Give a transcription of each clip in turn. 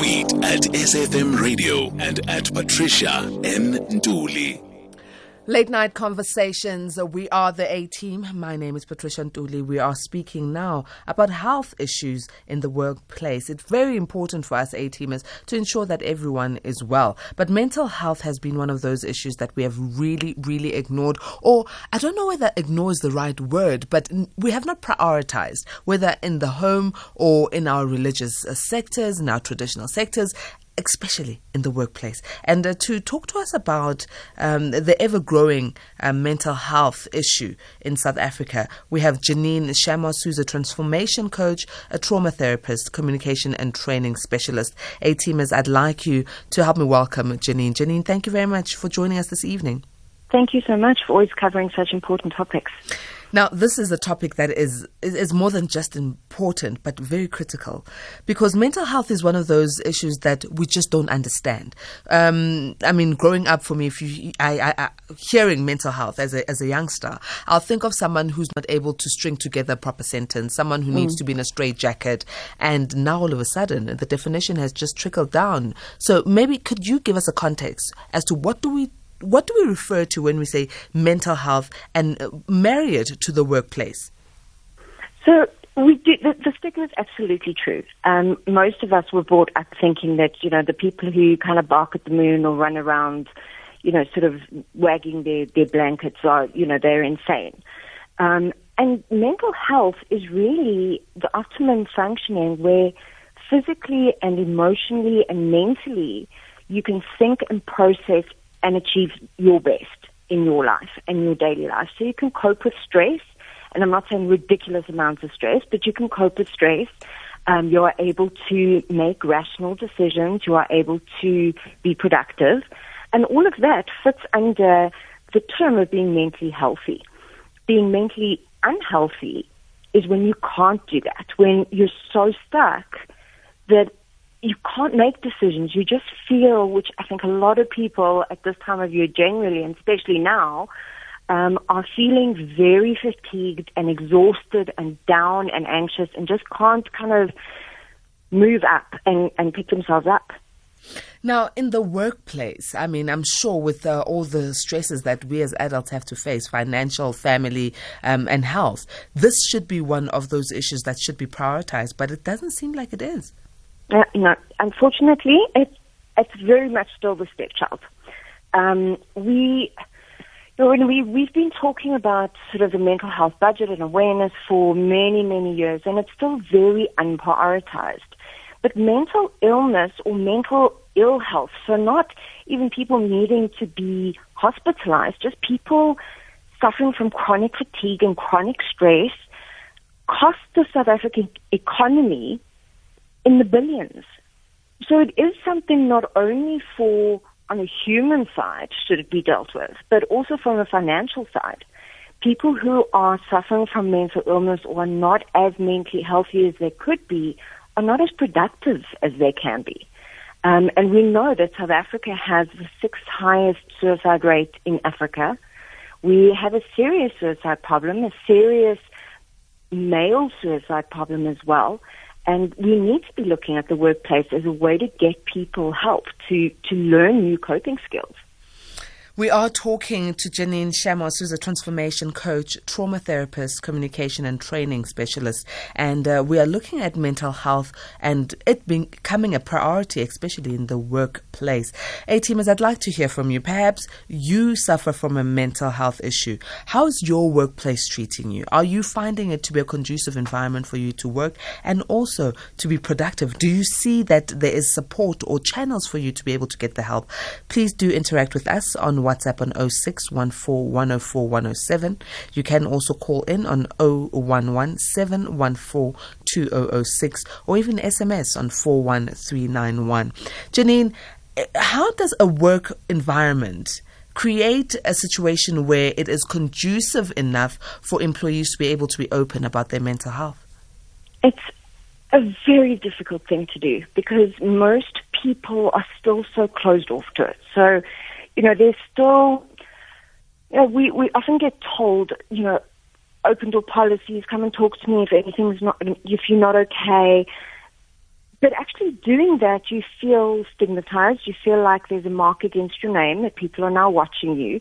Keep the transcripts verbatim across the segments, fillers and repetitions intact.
tweet at S F M Radio and at Patricia Antuli. Late Night Conversations, we are the A-Team. My name is Patricia Antuli. We are speaking now about health issues in the workplace. It's very important for us A-Teamers to ensure that everyone is well. But mental health has been one of those issues that we have really, really ignored. Or, I don't know whether ignore is the right word, but we have not prioritized, whether in the home or in our religious sectors, in our traditional sectors, especially in the workplace. And uh, to talk to us about um, the ever-growing uh, mental health issue in South Africa, we have Janine Shamos, who's a transformation coach, a trauma therapist, communication and training specialist. A-Teamers, I'd like you to help me welcome Janine. Janine, thank you very much for joining us this evening. Thank you so much for always covering such important topics. Now, this is a topic that is, is is more than just important, but very critical, because mental health is one of those issues that we just don't understand. Um, I mean, growing up for me, if you, I, I, I, hearing mental health as a as a youngster, I'll think of someone who's not able to string together a proper sentence, someone who mm. needs to be in a straitjacket, and now all of a sudden, the definition has just trickled down. So maybe could you give us a context as to what do we What do we refer to when we say mental health and marry it to the workplace? So we do, the, the stigma is absolutely true. Um, most of us were brought up thinking that, you know, the people who kind of bark at the moon or run around, you know, sort of wagging their, their blankets are, you know, they're insane. Um, and mental health is really the optimum functioning where physically and emotionally and mentally you can think and process and achieve your best in your life and your daily life. So you can cope with stress, and I'm not saying ridiculous amounts of stress, but you can cope with stress. Um, you are able to make rational decisions. You are able to be productive. And all of that fits under the term of being mentally healthy. Being mentally unhealthy is when you can't do that, when you're so stuck that you can't make decisions. You just feel, which I think a lot of people at this time of year generally, and especially now, um, are feeling very fatigued and exhausted and down and anxious and just can't kind of move up and, and pick themselves up. Now, in the workplace, I mean, I'm sure with uh, all the stresses that we as adults have to face, financial, family, um, and health, this should be one of those issues that should be prioritized, but it doesn't seem like it is. Uh, no, unfortunately, it's it's very much still the stepchild. Um, we, you know, when we we've been talking about sort of the mental health budget and awareness for many many years, and it's still very unprioritized. But mental illness or mental ill health, so not even people needing to be hospitalized, just people suffering from chronic fatigue and chronic stress, costs the South African economy in the billions. So it is something not only for, on a human side, should it be dealt with, but also from a financial side. People who are suffering from mental illness or are not as mentally healthy as they could be are not as productive as they can be. Um, and we know that South Africa has the sixth highest suicide rate in Africa. We have a serious suicide problem, a serious male suicide problem as well. And we need to be looking at the workplace as a way to get people help, to, to learn new coping skills. We are talking to Janine Shamos, who's a transformation coach, trauma therapist, communication and training specialist. And uh, we are looking at mental health and it becoming a priority, especially in the workplace. A-Teamers, I'd like to hear from you. Perhaps you suffer from a mental health issue. How is your workplace treating you? Are you finding it to be a conducive environment for you to work and also to be productive? Do you see that there is support or channels for you to be able to get the help? Please do interact with us on WhatsApp on zero six one four one zero four one zero seven. You can also call in on zero one one seven one four two zero zero six or even S M S on four one three nine one. Janine, how does a work environment create a situation where it is conducive enough for employees to be able to be open about their mental health? It's a very difficult thing to do because most people are still so closed off to it. So You know, there's still, you know, we, we often get told, you know, open door policies, come and talk to me if anything's not, if you're not okay. But actually doing that, you feel stigmatized. You feel like there's a mark against your name, that people are now watching you.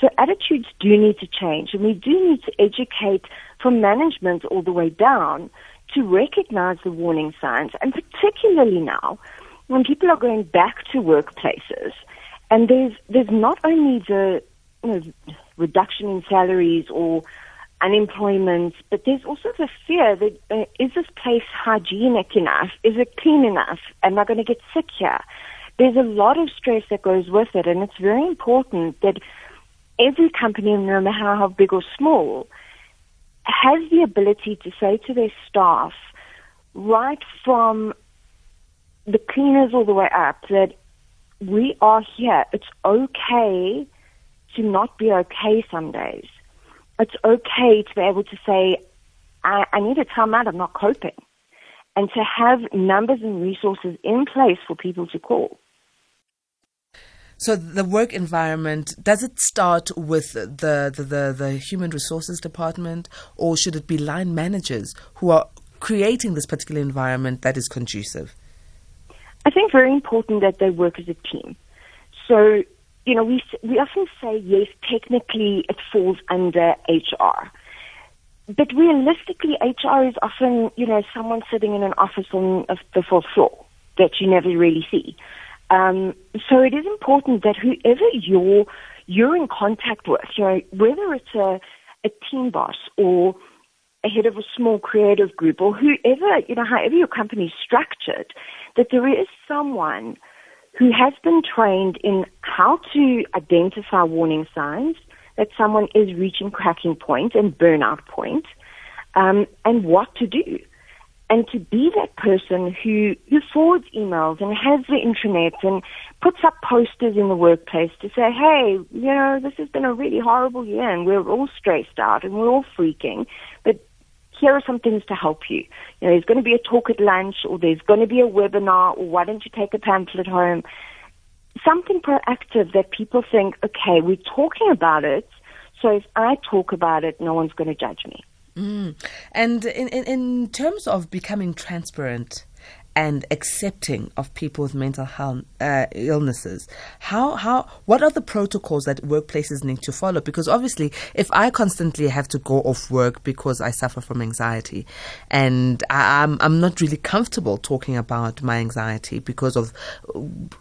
So attitudes do need to change, and we do need to educate from management all the way down to recognize the warning signs, and particularly now when people are going back to workplaces and there's there's not only the you know, reduction in salaries or unemployment, but there's also the fear that uh, is this place hygienic enough? Is it clean enough? Am I going to get sick here? There's a lot of stress that goes with it, and it's very important that every company, no matter how big or small, has the ability to say to their staff, right from the cleaners all the way up, that we are here. It's okay to not be okay some days. It's okay to be able to say, I, I need a time out, I'm not coping. And to have numbers and resources in place for people to call. So the work environment, does it start with the, the, the, the human resources department, or should it be line managers who are creating this particular environment that is conducive? I think very important that they work as a team. So, you know, we, we often say, yes, technically it falls under H R. But realistically, H R is often, you know, someone sitting in an office on the fourth floor that you never really see. Um, so it is important that whoever you're, you're in contact with, you know, whether it's a, a team boss or a head of a small creative group or whoever, you know, however your company is structured, that there is someone who has been trained in how to identify warning signs that someone is reaching cracking point and burnout point, um, and what to do. And to be that person who, who forwards emails and has the intranet and puts up posters in the workplace to say, hey, you know, this has been a really horrible year and we're all stressed out and we're all freaking, but here are some things to help you. You know, there's going to be a talk at lunch, or there's going to be a webinar, or why don't you take a pamphlet home? Something proactive that people think, okay, we're talking about it, so if I talk about it, no one's going to judge me. Mm. And in, in, in terms of becoming transparent and accepting of people with mental health uh, illnesses, how how what are the protocols that workplaces need to follow? Because obviously, if I constantly have to go off work because I suffer from anxiety, and I, I'm I'm not really comfortable talking about my anxiety because of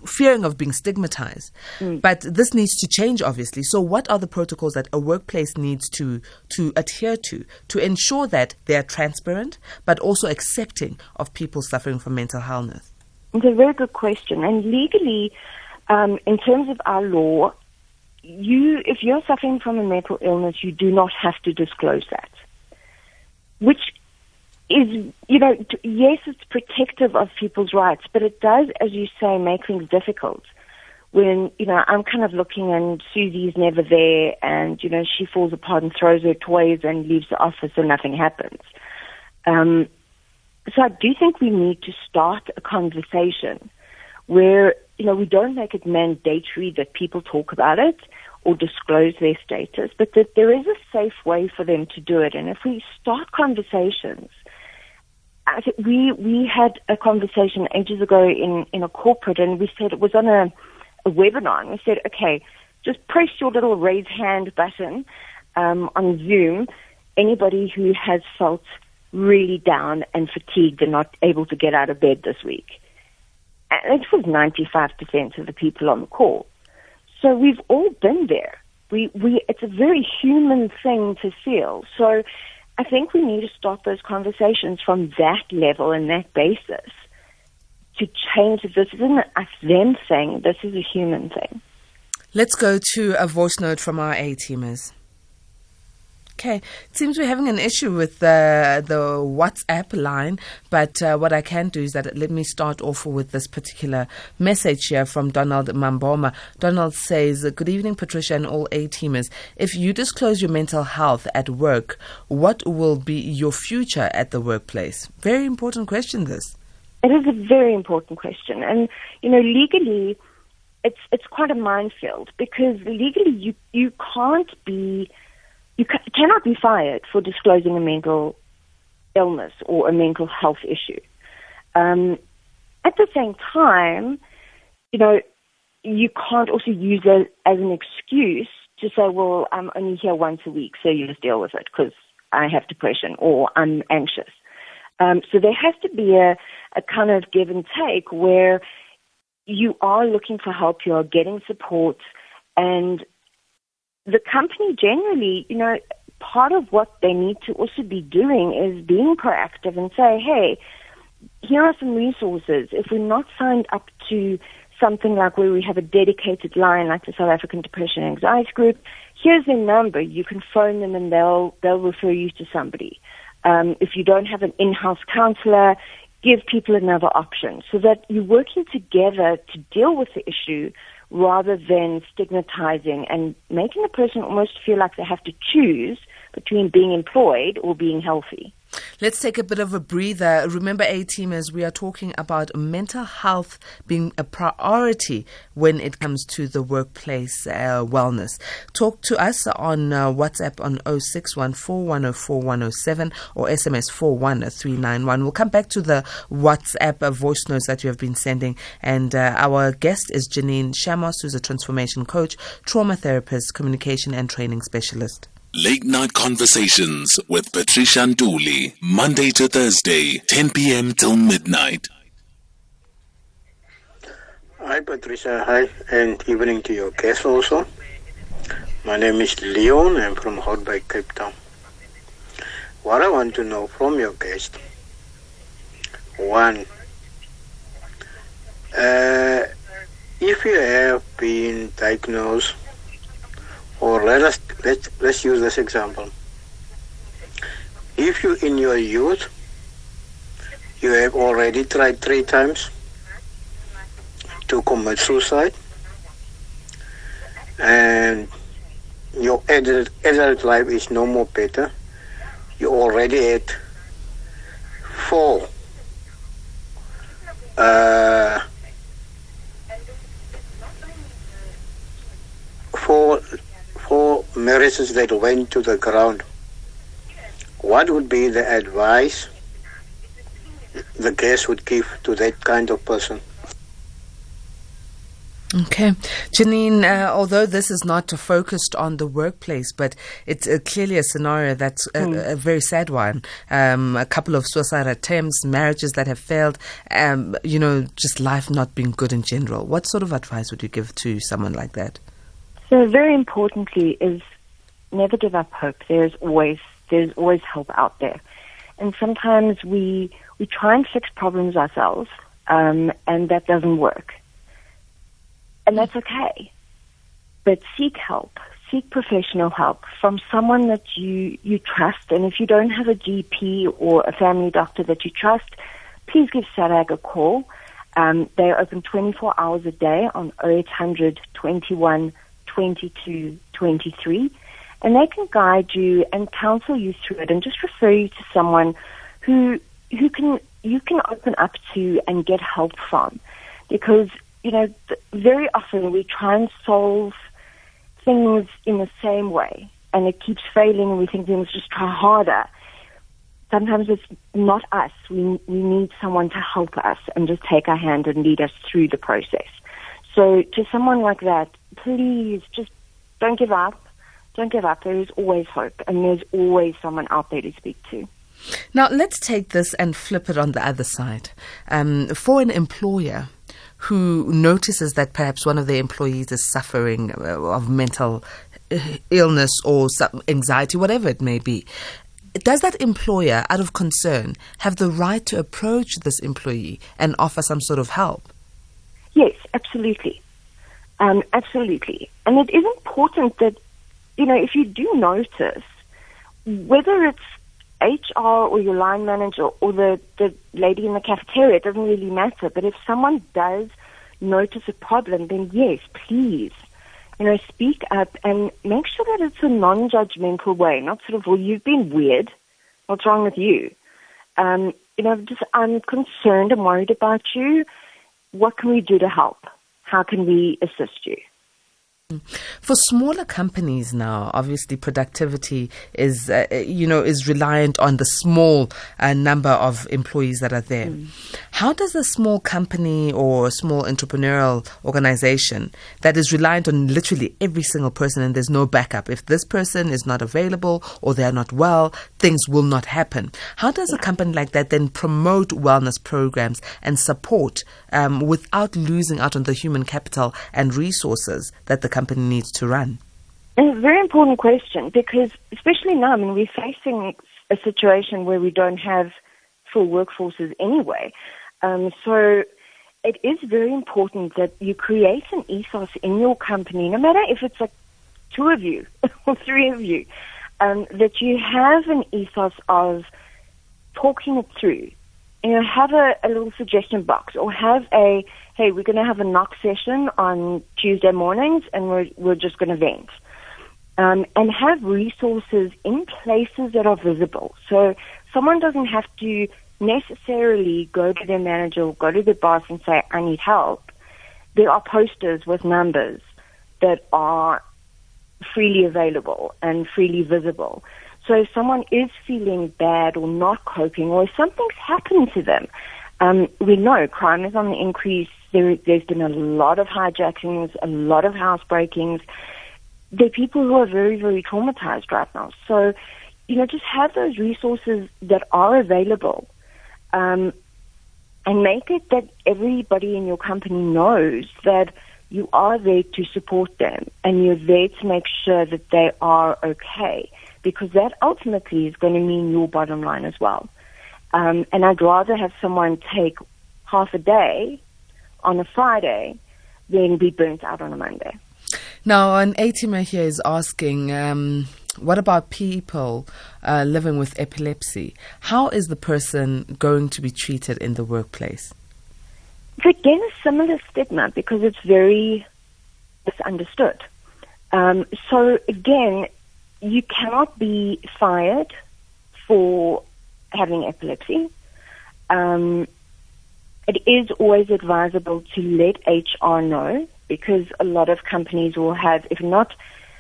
fearing of being stigmatized, mm. but this needs to change, obviously. So, what are the protocols that a workplace needs to to adhere to to ensure that they are transparent but also accepting of people suffering from mental health? It's a very good question. And legally, um, in terms of our law, you, if you're suffering from a mental illness, you do not have to disclose that. Which is, you know, yes, it's protective of people's rights, but it does, as you say, make things difficult. When, you know, I'm kind of looking and Susie's never there, and, you know, she falls apart and throws her toys and leaves the office and nothing happens. Um, So I do think we need to start a conversation where, you know, we don't make it mandatory that people talk about it or disclose their status, but that there is a safe way for them to do it. And if we start conversations, I think we, we had a conversation ages ago in, in a corporate, and we said, it was on a, a webinar, and we said, okay, just press your little raise hand button um, on Zoom, anybody who has felt really down and fatigued and not able to get out of bed this week. And it was ninety-five percent of the people on the call. So we've all been there. We, we, it's a very human thing to feel. So I think we need to start those conversations from that level and that basis to change that this isn't a them thing, this is a human thing. Let's go to a voice note from our A-teamers. Okay, it seems we're having an issue with the, the WhatsApp line, but uh, what I can do is that let me start off with this particular message here from Donald Mamboma. Donald says, good evening, Patricia and all A-teamers. If you disclose your mental health at work, what will be your future at the workplace? Very important question, this. It is a very important question. And, you know, legally, it's it's quite a minefield, because legally you, you can't be... You cannot be fired for disclosing a mental illness or a mental health issue. Um, At the same time, you know, you can't also use it as an excuse to say, well, I'm only here once a week, so you just deal with it because I have depression or I'm anxious. Um, so there has to be a, a kind of give and take where you are looking for help, you are getting support, and the company generally, you know, part of what they need to also be doing is being proactive and say, hey, here are some resources. If we're not signed up to something like where we have a dedicated line like the South African Depression and Anxiety Group, here's their number. You can phone them and they'll they'll refer you to somebody. Um, if you don't have an in-house counselor, give people another option so that you're working together to deal with the issue rather than stigmatizing and making the person almost feel like they have to choose between being employed or being healthy. Let's take a bit of a breather. Remember, A-teamers, we are talking about mental health being a priority when it comes to the workplace uh, wellness. Talk to us on uh, WhatsApp on oh six one four, one oh four, one oh seven or S M S four one three nine one. We'll come back to the WhatsApp voice notes that you have been sending. And uh, our guest is Janine Shamos, who's a transformation coach, trauma therapist, communication and training specialist. Late Night Conversations with Patricia Antuli, Monday to Thursday, ten p.m. till midnight. Hi Patricia, hi, and evening to your guests also. My name is Leon, I'm from Hot Bike Crypto. What I want to know from your guest, one, uh, if you have been diagnosed, or let us let let's use this example. If you in your youth you have already tried three times to commit suicide, and your adult adult life is no more better, you already had four uh, four. Four marriages that went to the ground. What would be the advice the guest would give to that kind of person? Okay. Janine, uh, although this is not focused on the workplace, but it's uh, clearly a scenario that's a, mm. a very sad one. Um, a couple of suicide attempts, marriages that have failed, um, you know, just life not being good in general. What sort of advice would you give to someone like that? So very importantly is never give up hope. There's always there's always help out there. And sometimes we we try and fix problems ourselves, um, and that doesn't work. And that's okay. But seek help. Seek professional help from someone that you, you trust. And if you don't have a G P or a family doctor that you trust, please give SADAG a call. Um, they're open twenty-four hours a day on oh eight hundred, twenty-one, twenty-two, twenty-three, and they can guide you and counsel you through it and just refer you to someone who who can you can open up to and get help from, because you know th- very often we try and solve things in the same way and it keeps failing and we think we must just try harder. Sometimes it's not us. We we need someone to help us and just take our hand and lead us through the process. So to someone like that, please just don't give up. Don't give up. There is always hope, and there's always someone out there to speak to. Now, let's take this and flip it on the other side. Um, for an employer who notices that perhaps one of their employees is suffering of mental illness or anxiety, whatever it may be, does that employer, out of concern, have the right to approach this employee and offer some sort of help? Yes, absolutely. Um, absolutely. And it is important that, you know, if you do notice, whether it's H R or your line manager or the, the lady in the cafeteria, it doesn't really matter. But if someone does notice a problem, then yes, please, you know, speak up and make sure that it's a non-judgmental way, not sort of, well, you've been weird. What's wrong with you? Um, you know, just I'm concerned and worried about you. What can we do to help? How can we assist you? For smaller companies now, obviously productivity is, uh, you know, is reliant on the small uh, number of employees that are there. Mm. How does a small company or a small entrepreneurial organization that is reliant on literally every single person and there's no backup, if this person is not available or they're not well, things will not happen. How does a company like that then promote wellness programs and support um, without losing out on the human capital and resources that the company needs to run? It's a very important question because especially now, I mean, we're facing a situation where we don't have full workforces anyway. Um, so it is very important that you create an ethos in your company, no matter if it's like two of you or three of you, um, that you have an ethos of talking it through. You know, have a, a little suggestion box or have a, hey, we're going to have a knock session on Tuesday mornings and we're, we're just going to vent. Um, and have resources in places that are visible. So someone doesn't have to necessarily go to their manager or go to their boss and say, I need help. There are posters with numbers that are freely available and freely visible. So if someone is feeling bad or not coping or if something's happened to them, um, we know crime is on the increase. There, there's been a lot of hijackings, a lot of housebreakings. There are people who are very, very traumatized right now. So, you know, just have those resources that are available um, and make it that everybody in your company knows that you are there to support them and you're there to make sure that they are okay, because that ultimately is going to mean your bottom line as well. Um, and I'd rather have someone take half a day on a Friday than be burnt out on a Monday. Now, an A-teamer here is asking, um, what about people uh, living with epilepsy? How is the person going to be treated in the workplace? It's again a similar stigma because it's very misunderstood. Um, so again, you cannot be fired for having epilepsy. Um, it is always advisable to let H R know because a lot of companies will have, if not,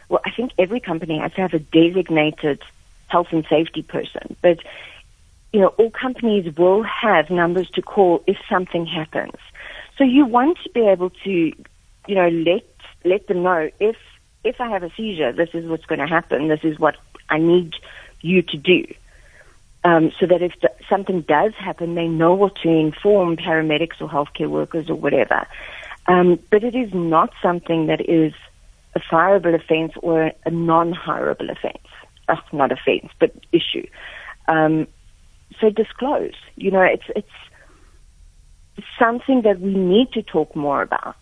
well, I think every company has to have a designated health and safety person. But, you know, all companies will have numbers to call if something happens. So you want to be able to, you know, let let them know if, If I have a seizure, this is what's going to happen. This is what I need you to do. Um, so that if th- something does happen, they know what to inform paramedics or healthcare workers or whatever. Um, but it is not something that is a fireable offense or a non-hireable offense. Uh, not offense, but issue. Um, so disclose. You know, it's, it's something that we need to talk more about.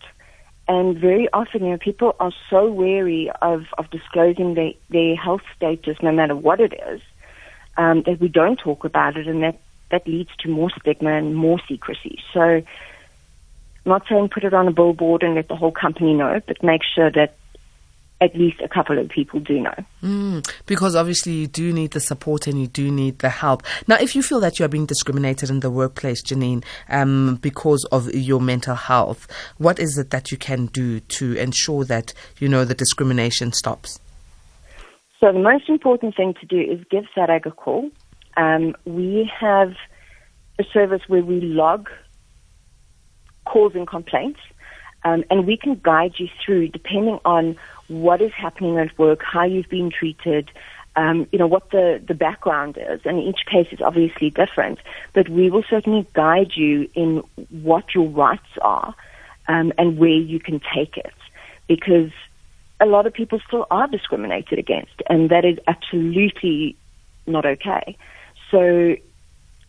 And very often, you know, people are so wary of, of disclosing their, their health status, no matter what it is, um, that we don't talk about it, and that, that leads to more stigma and more secrecy. So I'm not saying put it on a billboard and let the whole company know, but make sure that at least a couple of people do know. Mm, because obviously you do need the support and you do need the help. Now, if you feel that you are being discriminated in the workplace, Janine, um, because of your mental health, what is it that you can do to ensure that, you know, the discrimination stops? So the most important thing to do is give S A D A G a call. Um, we have a service where we log calls and complaints, um, and we can guide you through depending on what is happening at work, how you've been treated, um, you know, what the, the background is. And each case is obviously different, but we will certainly guide you in what your rights are um, and where you can take it, because a lot of people still are discriminated against, and that is absolutely not okay. So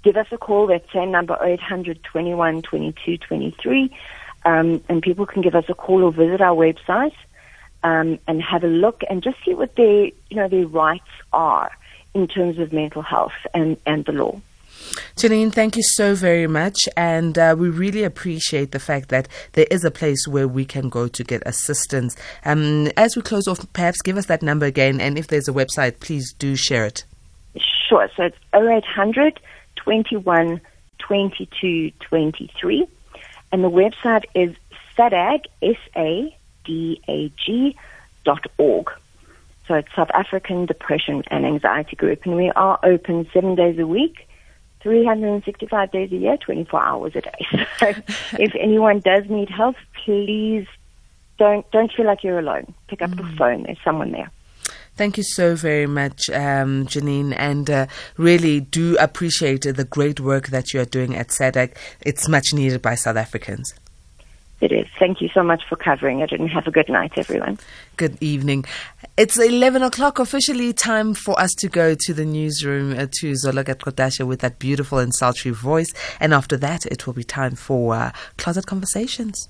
give us a call, that same number, oh eight hundred, twenty-one, twenty-two, twenty-three, um, and people can give us a call or visit our website. Um, and have a look and just see what their, you know, their rights are in terms of mental health and, and the law. Janine, thank you so very much, and uh, we really appreciate the fact that there is a place where we can go to get assistance. Um, as we close off, perhaps give us that number again, and if there's a website, please do share it. Sure, so it's oh eight hundred, twenty-one, twenty-two, twenty-three, and the website is S A D A G, S A D A G S A D A G dot org. So it's South African Depression and Anxiety Group, and we are open seven days a week, three hundred sixty-five days a year, twenty-four hours a day. So if anyone does need help, please don't don't feel like you're alone. Pick up mm. the phone. There's someone there. Thank you so very much, um, Janine, and uh, really do appreciate the great work that you are doing at S A D A G. It's much needed by South Africans. It is. Thank you so much for covering it, and have a good night, everyone. Good evening. It's eleven o'clock, officially time for us to go to the newsroom uh, to Zologat Kodasha with that beautiful and sultry voice. And after that, it will be time for uh, Closet Conversations.